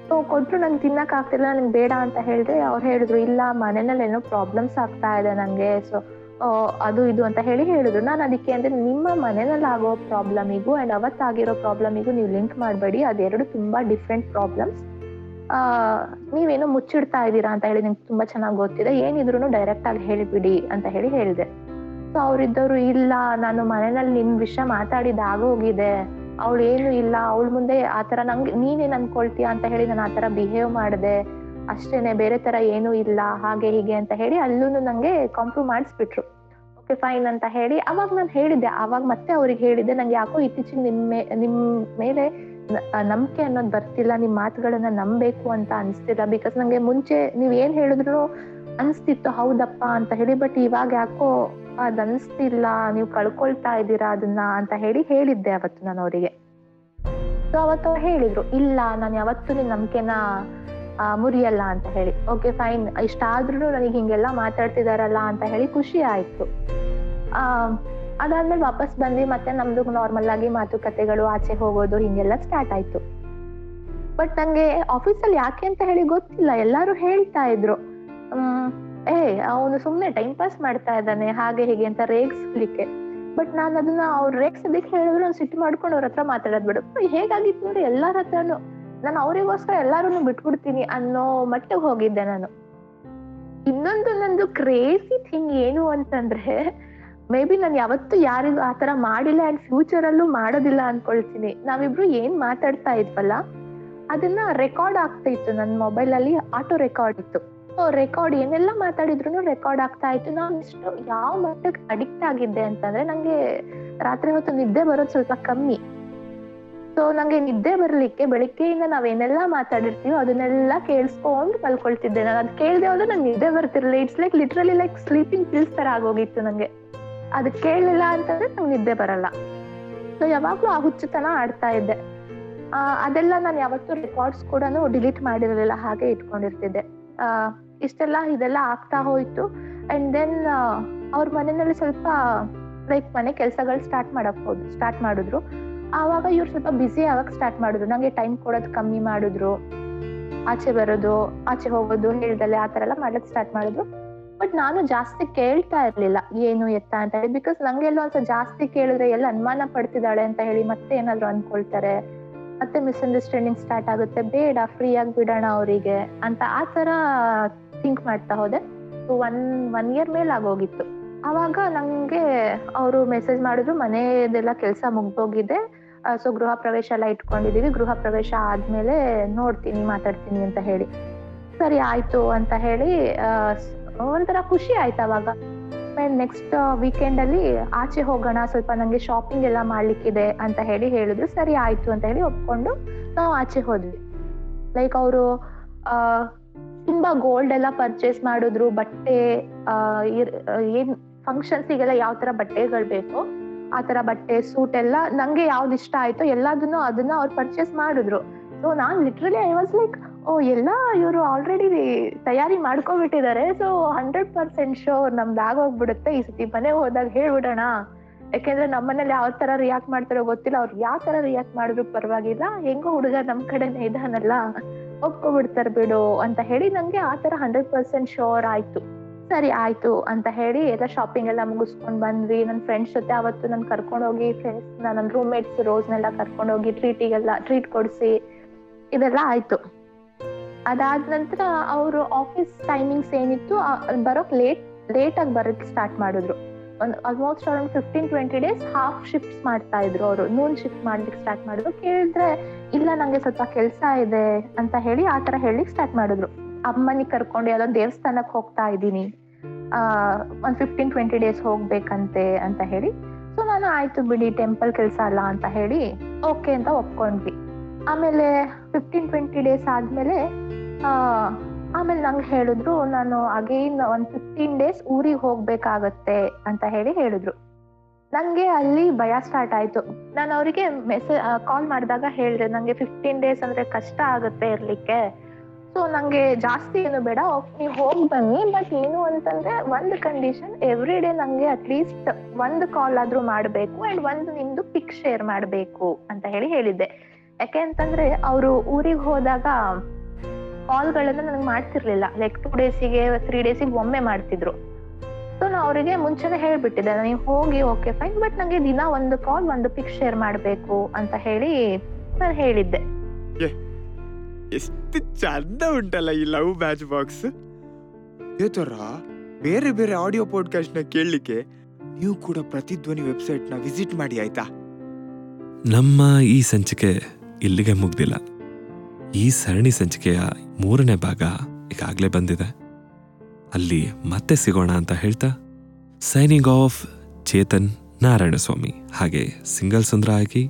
ಸೊ ಕೊಟ್ರು ನಂಗೆ ತಿನ್ನಕ್ ಆಗ್ತಿಲ್ಲ, ನಂಗೆ ಬೇಡ ಅಂತ ಹೇಳಿದೆ. ಅವ್ರು ಹೇಳಿದ್ರು ಇಲ್ಲ ಮನೆಯಲ್ಲಿ ಏನೋ ಪ್ರಾಬ್ಲಮ್ಸ್ ಆಗ್ತಾ ಇದೆ ನಂಗೆ, ಸೊ ಅದು ಇದು ಅಂತ ಹೇಳಿ ಹೇಳಿದ್ರು. ನಾನು ಅದಕ್ಕೆ ಅಂದ್ರೆ ನಿಮ್ಮ ಮನೆಯಲ್ಲಿ ಆಗೋ ಪ್ರಾಬ್ಲಮಿಗೂ ಅಂಡ್ ಅವತ್ತಾಗಿರೋ ಪ್ರಾಬ್ಲಮಿಗೂ ನೀವು ಲಿಂಕ್ ಮಾಡಬೇಡಿ, ಅದೆರಡು ತುಂಬಾ ಡಿಫ್ರೆಂಟ್ ಪ್ರಾಬ್ಲಮ್ಸ್, ನೀವೇನೋ ಮುಚ್ಚಿಡ್ತಾ ಇದ್ದೀರಾ ಅಂತ ಹೇಳಿ ನಿಮ್ಗೆ ತುಂಬಾ ಚೆನ್ನಾಗಿ ಗೊತ್ತಿದೆ, ಏನಿದ್ರು ಡೈರೆಕ್ಟ್ ಆಗಿ ಹೇಳಿಬಿಡಿ ಅಂತ ಹೇಳಿ ಹೇಳಿದೆ. ಸೊ ಅವ್ರಿದ್ದವ್ರು ಇಲ್ಲ ನಾನು ಮನೆಯಲ್ಲಿ ನಿಮ್ ವಿಷಯ ಮಾತಾಡಿದಾಗೋಗಿದೆ, ಅವಳು ಏನು ಇಲ್ಲ, ಅವಳ ಮುಂದೆ ಆತರ ನಂಗೆ ನೀನೇನ್ ಅನ್ಕೊಳ್ತೀಯ ಅಂತ ಹೇಳಿ ನಾನು ಆತರ ಬಿಹೇವ್ ಮಾಡಿದೆ ಅಷ್ಟೇನೆ, ಬೇರೆ ತರ ಏನು ಇಲ್ಲ ಹಾಗೆ ಹೀಗೆ ಅಂತ ಹೇಳಿ ಅಲ್ಲೂ ನಂಗೆ ಕಾಂಪ್ರೂವ್ ಮಾಡಿಸ್ಬಿಟ್ರು. ಓಕೆ ಫೈನ್ ಅಂತ ಹೇಳಿ ಅವಾಗ ನಾನು ಹೇಳಿದ್ದೆ, ಅವಾಗ ಮತ್ತೆ ಅವ್ರಿಗೆ ಹೇಳಿದ್ದೆ ನಂಗೆ ಯಾಕೋ ಇತ್ತೀಚೆಗೆ ನಿಮ್ಮ ಮೇಲೆ ನಂಬಿಕೆ ಅನ್ನೋದು ಬರ್ತಿಲ್ಲ, ನಿಮ್ ಮಾತುಗಳನ್ನ ನಂಬಬೇಕು ಅಂತ ಅನ್ಸ್ತಿಲ್ಲ, ಬಿಕಾಸ್ ನಂಗೆ ಮುಂಚೆ ನೀವ್ ಏನ್ ಹೇಳಿದ್ರು ಅನ್ಸ್ತಿತ್ತು ಹೌದಪ್ಪ ಅಂತ ಹೇಳಿ, ಬಟ್ ಇವಾಗ ಯಾಕೋ ಅದ್ ಅನ್ಸ್ತಿಲ್ಲ, ನೀವು ಕಳ್ಕೊಳ್ತಾ ಇದ್ದೀರಾ ಅದನ್ನ ಅಂತ ಹೇಳಿ ಹೇಳಿದ್ದೆ ಅವತ್ತು ನಾನು ಅವರಿಗೆ. ಸೊ ಅವತ್ತು ಅವ್ರು ಹೇಳಿದ್ರು ಇಲ್ಲ ನಾನು ಯಾವತ್ತೂ ನಿನ್ ನಂಬಿಕೆನ ಮುರಿಯಲ್ಲ ಅಂತ ಹೇಳಿ. ಓಕೆ ಫೈನ್, ಇಷ್ಟಾದ್ರೂ ನನಗೆ ಹಿಂಗೆಲ್ಲ ಮಾತಾಡ್ತಿದಾರಲ್ಲ ಅಂತ ಹೇಳಿ ಖುಷಿ ಆಯ್ತು. ಅದಾದ್ಮೇಲೆ ವಾಪಸ್ ಬಂದ್ವಿ, ಮತ್ತೆ ನಮ್ದು ನಾರ್ಮಲ್ ಆಗಿ ಮಾತುಕತೆಗಳು, ಆಚೆ ಹೋಗೋದು ಹಿಂಗೆಲ್ಲ ಸ್ಟಾರ್ಟ್ ಆಯ್ತು. ಬಟ್ ನಂಗೆ ಆಫೀಸಲ್ಲಿ ಯಾಕೆ ಅಂತ ಹೇಳಿ ಗೊತ್ತಿಲ್ಲ, ಎಲ್ಲಾರು ಹೇಳ್ತಾ ಇದ್ರು ಅವನು ಸುಮ್ನೆ ಟೈಮ್ ಪಾಸ್ ಮಾಡ್ತಾ ಇದ್ದಾನೆ ಹಾಗೆ ಹೀಗೆ ಅಂತ ರೇಗಿಸ್ಲಿಕ್ಕೆ. ಬಟ್ ನಾನು ಅದನ್ನ ಅವ್ರು ರೇಗಿಸೋದಕ್ಕೆ ಹೇಳಿದ್ರು, ಅವ್ನು ಸಿಟ್ಟು ಮಾಡ್ಕೊಂಡು ಅವ್ರ ಹತ್ರ ಮಾತಾಡೋದ್ ಬಿಡು. ಹೇಗಾಗಿತ್ತು ನೋಡಿ, ಎಲ್ಲಾರ ಹತ್ರನು ನಾನು ಅವರಿಗೋಸ್ಕರ ಎಲ್ಲಾರು ಬಿಟ್ಬಿಡ್ತೀನಿ ಅನ್ನೋ ಮಟ್ಟಿಗೆ ಹೋಗಿದ್ದೆ ನಾನು. ಇನ್ನೊಂದು ನಂದು ಕ್ರೇಜಿ ಥಿಂಗ್ ಏನು ಅಂತಂದ್ರೆ, ಮೇ ಬಿ ನಾನು ಯಾವತ್ತೂ ಯಾರಿಗೂ ಆತರ ಮಾಡಿಲ್ಲ ಅಂಡ್ ಫ್ಯೂಚರ್ ಅಲ್ಲೂ ಮಾಡೋದಿಲ್ಲ ಅನ್ಕೊಳ್ತೀನಿ. ನಾವಿಬ್ರು ಏನ್ ಮಾತಾಡ್ತಾ ಇದ್ವಲ್ಲ ಅದನ್ನ ರೆಕಾರ್ಡ್ ಆಗ್ತಾ ಇತ್ತು, ನನ್ನ ಮೊಬೈಲ್ ಅಲ್ಲಿ ಆಟೋ ರೆಕಾರ್ಡ್ ಇತ್ತು. ರೆಕಾರ್ಡ್ ಏನೆಲ್ಲ ಮಾತಾಡಿದ್ರು ರೆಕಾರ್ಡ್ ಆಗ್ತಾ ಇತ್ತು. ನಾನು ಎಷ್ಟು ಯಾವ ಮಟ್ಟಕ್ಕೆ ಅಡಿಕ್ಟ್ ಆಗಿದ್ದೆ ಅಂತಂದ್ರೆ, ನಂಗೆ ರಾತ್ರಿ ಹೊತ್ತು ನಿದ್ದೆ ಬರೋದು ಸ್ವಲ್ಪ ಕಮ್ಮಿ. ಸೊ ನಂಗೆ ನಿದ್ದೆ ಬರ್ಲಿಕ್ಕೆ ಬೆಳಿಗ್ಗೆಯಿಂದ ನಾವೇನೆಲ್ಲ ಮಾತಾಡಿರ್ತೀವೋ ಅದನ್ನೆಲ್ಲ ಕೇಳಿಸ್ಕೊಂಡು ಮಲ್ಕೊಳ್ತಿದ್ದೆ ನಾನು. ಅದು ಕೇಳದೆ ಹೋದ್ರೆ ನಂಗೆ ನಿದ್ದೆ ಬರ್ತಿರ್ಲಿಲ್ಲ. It's like literally like sleeping pills ತರ ಆಗೋಗಿತ್ತು ನಂಗೆ. ಅದು ಕೇಳಲಿಲ್ಲ ಅಂತಂದ್ರೆ ನಂಗೆ ನಿದ್ದೆ ಬರಲ್ಲ. ಸೊ ಯಾವಾಗ್ಲೂ ಆ ಹುಚ್ಚುತನ ಆಡ್ತಾ ಇದ್ದೆ. ಅದೆಲ್ಲ ನಾನು ಯಾವತ್ತೂ ರೆಕಾರ್ಡ್ಸ್ ಕೂಡ ಡಿಲೀಟ್ ಮಾಡಿರಲಿಲ್ಲ, ಹಾಗೆ ಇಟ್ಕೊಂಡಿರ್ತಿದ್ದೆ. ಇಷ್ಟೆಲ್ಲ ಇದೆಲ್ಲ ಆಗ್ತಾ ಹೋಯ್ತು. ಅಂಡ್ ದೆನ್ ಅವ್ರ ಮನೆಯಲ್ಲಿ ಸ್ವಲ್ಪ ಲೈಕ್ ಮನೆ ಕೆಲಸಗಳು ಸ್ಟಾರ್ಟ್ ಮಾಡಿದ್ರು. ಆವಾಗ ಇವ್ರು ಸ್ವಲ್ಪ ಬಿಸಿ ಆವಾಗ ಸ್ಟಾರ್ಟ್ ಮಾಡಿದ್ರು, ನಂಗೆ ಟೈಮ್ ಕೊಡೋದು ಕಮ್ಮಿ ಮಾಡಿದ್ರು, ಆಚೆ ಬರೋದು ಆಚೆ ಹೋಗೋದು ಹೇಳ್ದಲ್ಲೇ ಆ ಥರ ಎಲ್ಲ ಮಾಡ್ಲಿಕ್ಕೆ ಸ್ಟಾರ್ಟ್ ಮಾಡಿದ್ರು. ಬಟ್ ನಾನು ಜಾಸ್ತಿ ಕೇಳ್ತಾ ಇರ್ಲಿಲ್ಲ ಏನು ಎತ್ತ ಅಂತ ಹೇಳಿ, ಬಿಕಾಸ್ ನಂಗೆಲ್ಲೋ ಒಂದ್ಸಲ ಜಾಸ್ತಿ ಕೇಳಿದ್ರೆ ಎಲ್ಲ ಅನುಮಾನ ಪಡ್ತಿದ್ದಾಳೆ ಅಂತ ಹೇಳಿ ಮತ್ತೆ ಏನಾದ್ರು ಅನ್ಕೊಳ್ತಾರೆ, ಮತ್ತೆ ಮಿಸ್ಅಂಡರ್ಸ್ಟ್ಯಾಂಡಿಂಗ್ ಸ್ಟಾರ್ಟ್ ಆಗುತ್ತೆ, ಬೇಡ ಫ್ರೀ ಆಗಿ ಬಿಡೋಣ ಅವರಿಗೆ ಅಂತ ಆ ತರ ಥಿಂಕ್ ಮಾಡ್ತಾ ಹೋದೆ. ಒನ್ ಇಯರ್ ಮೇಲೆ ಆಗೋಗಿತ್ತು. ಆವಾಗ ನಂಗೆ ಅವರು ಮೆಸೇಜ್ ಮಾಡಿದ್ರು, ಮನೆಯದೆಲ್ಲ ಕೆಲಸ ಮುಗ್ದೋಗಿದೆ, ಸೊ ಗೃಹ ಪ್ರವೇಶ ಎಲ್ಲ ಇಟ್ಕೊಂಡಿದೀವಿ, ಗೃಹ ಪ್ರವೇಶ ಆದ್ಮೇಲೆ ನೋಡ್ತೀನಿ ಮಾತಾಡ್ತೀನಿ ಅಂತ ಹೇಳಿ. ಸರಿ ಆಯ್ತು ಅಂತ ಹೇಳಿ ಒಂಥರ ಖುಷಿ ಆಯ್ತು ಆವಾಗ. ಆ್ಯಂಡ್ ನೆಕ್ಸ್ಟ್ ವೀಕೆಂಡಲ್ಲಿ ಆಚೆ ಹೋಗೋಣ, ಸ್ವಲ್ಪ ನನಗೆ ಶಾಪಿಂಗ್ ಎಲ್ಲ ಮಾಡ್ಲಿಕ್ಕಿದೆ ಅಂತ ಹೇಳಿ ಹೇಳಿದ್ರು. ಸರಿ ಆಯಿತು ಅಂತ ಹೇಳಿ ಒಪ್ಕೊಂಡು ನಾವು ಆಚೆ ಹೋದ್ವಿ. ಲೈಕ್ ಅವರು ತುಂಬ ಗೋಲ್ಡ್ ಎಲ್ಲ ಪರ್ಚೇಸ್ ಮಾಡಿದ್ರು, ಬಟ್ಟೆ ಏನು ಫಂಕ್ಷನ್ಸಿಗೆಲ್ಲ ಯಾವ ಥರ ಬಟ್ಟೆಗಳು ಬೇಕು ಆ ಥರ ಬಟ್ಟೆ ಸೂಟ್ ಎಲ್ಲ ನನಗೆ ಯಾವ್ದು ಇಷ್ಟ ಆಯಿತು ಎಲ್ಲದನ್ನು ಅದನ್ನು ಅವ್ರು ಪರ್ಚೇಸ್ ಮಾಡಿದ್ರು. ಸೊ ನಾನು literally I was like, oh ಎಲ್ಲ ಇವರು ಆಲ್ರೆಡಿ ತಯಾರಿ ಮಾಡ್ಕೊಬಿಟ್ಟಿದ್ದಾರೆ, ಸೊ 100% ಶೋರ್ ನಮ್ದು ಆಗೋಗ್ಬಿಡುತ್ತೆ, ಈ ಸತಿ ಮನೆಗೆ ಹೋದಾಗ ಹೇಳ್ಬಿಡೋಣ, ಯಾಕೆಂದ್ರೆ ನಮ್ಮ ಮನೇಲಿ ಯಾವ ಥರ ರಿಯಾಕ್ಟ್ ಮಾಡ್ತಾರೋ ಗೊತ್ತಿಲ್ಲ, ಅವ್ರು ಯಾವ ಥರ ರಿಯಾಕ್ಟ್ ಮಾಡಿದ್ರು ಪರವಾಗಿಲ್ಲ, ಹೆಂಗೋ ಹುಡುಗ ನಮ್ಮ ಕಡೆನೇ ಇದಾನಲ್ಲ ಒಪ್ಕೊಬಿಡ್ತಾರೆ ಬಿಡು ಅಂತ ಹೇಳಿ ನನಗೆ ಆ ಥರ 100% ಶೋರ್ ಆಯಿತು. ಸರಿ ಆಯಿತು ಅಂತ ಹೇಳಿ ಎಲ್ಲ ಶಾಪಿಂಗ್ ಎಲ್ಲ ಮುಗಿಸ್ಕೊಂಡು ಬಂದ್ವಿ. ನನ್ನ ಫ್ರೆಂಡ್ಸ್ ಜೊತೆ ಅವತ್ತು ನಾನು ಕರ್ಕೊಂಡೋಗಿ ಫ್ರೆಂಡ್ಸ್ನ ನನ್ನ ರೂಮ್ಮೇಟ್ಸ್ ರೋಸ್ನೆಲ್ಲ ಕರ್ಕೊಂಡೋಗಿ ಟ್ರೀಟ್ ಕೊಡಿಸಿ ಇದೆಲ್ಲ ಆಯಿತು. ಅದಾದ ನಂತರ ಅವರು ಆಫೀಸ್ ಟೈಮಿಂಗ್ಸ್ ಏನಿತ್ತು ಬರೋಕ್ ಲೇಟಾಗಿ ಬರೋಕ್ಕೆ ಸ್ಟಾರ್ಟ್ ಮಾಡಿದ್ರು. ಒಂದು almost around 15-20 days half shifts ಮಾಡ್ತಾ ಇದ್ರು ಅವರು, ನೂನ್ ಶಿಫ್ಟ್ ಮಾಡ್ಲಿಕ್ಕೆ ಸ್ಟಾರ್ಟ್ ಮಾಡಿದ್ರು. ಕೇಳಿದ್ರೆ ಇಲ್ಲ ನಂಗೆ ಸ್ವಲ್ಪ ಕೆಲಸ ಇದೆ ಅಂತ ಹೇಳಿ ಆ ಥರ ಹೇಳಲಿಕ್ಕೆ ಸ್ಟಾರ್ಟ್ ಮಾಡಿದ್ರು. ಅಮ್ಮನಿಗೆ ಕರ್ಕೊಂಡು ಯಾವ್ದೊಂದು ದೇವಸ್ಥಾನಕ್ಕೆ ಹೋಗ್ತಾ ಇದ್ದೀನಿ, ಒಂದು 15-20 ಡೇಸ್ ಹೋಗ್ಬೇಕಂತೆ ಅಂತ ಹೇಳಿ. ಸೊ ನಾನು ಆಯ್ತು ಬಿಡಿ ಟೆಂಪಲ್ ಕೆಲಸ ಅಲ್ಲ ಅಂತ ಹೇಳಿ ಓಕೆ ಅಂತ ಒಪ್ಕೊಂಡ್ವಿ. ಆಮೇಲೆ 15-20 ಡೇಸ್ ಆದಮೇಲೆ ಆಮೇಲೆ ನಂಗೆ ಹೇಳಿದ್ರು ನಾನು ಅಗೈನ್ ಒಂದು 15 ಡೇಸ್ ಊರಿಗೆ ಹೋಗ್ಬೇಕಾಗತ್ತೆ ಅಂತ ಹೇಳಿ ಹೇಳಿದ್ರು. ನನಗೆ ಅಲ್ಲಿ ಭಯ ಸ್ಟಾರ್ಟ್ ಆಯಿತು. ನಾನು ಅವರಿಗೆ ಕಾಲ್ ಮಾಡಿದಾಗ ಹೇಳಿದೆ ನನಗೆ 15 days ಅಂದರೆ ಕಷ್ಟ ಆಗುತ್ತೆ ಇರಲಿಕ್ಕೆ, ಸೊ ನನಗೆ ಜಾಸ್ತಿ ಏನು ಬೇಡ, ನೀವು ಹೋಗಿ ಬನ್ನಿ, ಬಟ್ ಏನು ಅಂತಂದರೆ ಒಂದು ಕಂಡೀಷನ್, ಎವ್ರಿ ಡೇ ನನಗೆ ಅಟ್ಲೀಸ್ಟ್ ಒಂದು ಕಾಲ್ ಆದರೂ ಮಾಡಬೇಕು ಆ್ಯಂಡ್ ಒಂದು ನಿಮ್ಮದು ಪಿಕ್ ಶೇರ್ ಮಾಡಬೇಕು ಅಂತ ಹೇಳಿ ಹೇಳಿದ್ದೆ. ಯಾಕೆ ಅಂತಂದ್ರೆ ಅವರು ಊರಿಗೆ ಹೋದಾಗ ಕಾಲ್ಗಳನ್ನ ನನಗೆ ಮಾಡ್ತಿರ್ಲಿಲ್ಲ, ಲೈಕ್ 2-3 days ಒಮ್ಮೆ ಮಾಡ್ತಿದ್ರು. ಸೊ ನಾ ಅವರಿಗೆ ಮುಂಚೆನೆ ಹೇಳ್ಬಿಟ್ಟಿದ್ದೆ ನನಗೆ ಹೋಗಿ ಓಕೆ ಫೈನ್, ಬಟ್ ನಂಗೆ ದಿನ ಒಂದು ಕಾಲ್ ಒಂದು ಪಿಕ್ ಶೇರ್ ಮಾಡಬೇಕು ಅಂತ ಹೇಳಿ ನಾನು ಹೇಳಿದ್ದೆ. ಎಷ್ಟು ಚಂದ ಉಂಟಲ್ಲ ಈ ಲವ್ ಮ್ಯಾಚ್ ಬಾಕ್ಸ್. ಬೇರೆ ಬೇರೆ ಆಡಿಯೋ ಪಾಡ್ಕಾಸ್ಟ್ ನ ಕೇಳಲಿಕ್ಕೆ ನೀವು ಕೂಡ ಪ್ರತಿಧ್ವನಿ ವೆಬ್ಸೈಟ್ ನ ವಿಸಿಟ್ ಮಾಡಿ ಆಯ್ತಾ. ನಮ್ಮ ಈ ಸಂಚಿಕೆ ಇಲ್ಲಿಗೆ ಮುಗ್ದಿಲ್ಲ. ಈ ಸರಣಿ ಸಂಚಿಕೆಯ 3ನೇ ಭಾಗ ಈಗಾಗಲೇ ಬಂದಿದೆ. ಅಲ್ಲಿ ಮತ್ತೆ ಸಿಗೋಣ ಅಂತ ಹೇಳ್ತಾ ಸೈನಿಂಗ್ ಆಫ್, ಚೇತನ್ ನಾರಾಯಣಸ್ವಾಮಿ. ಹಾಗೆ ಸಿಂಗಲ್ ಸುಂದರ ಆಗಿ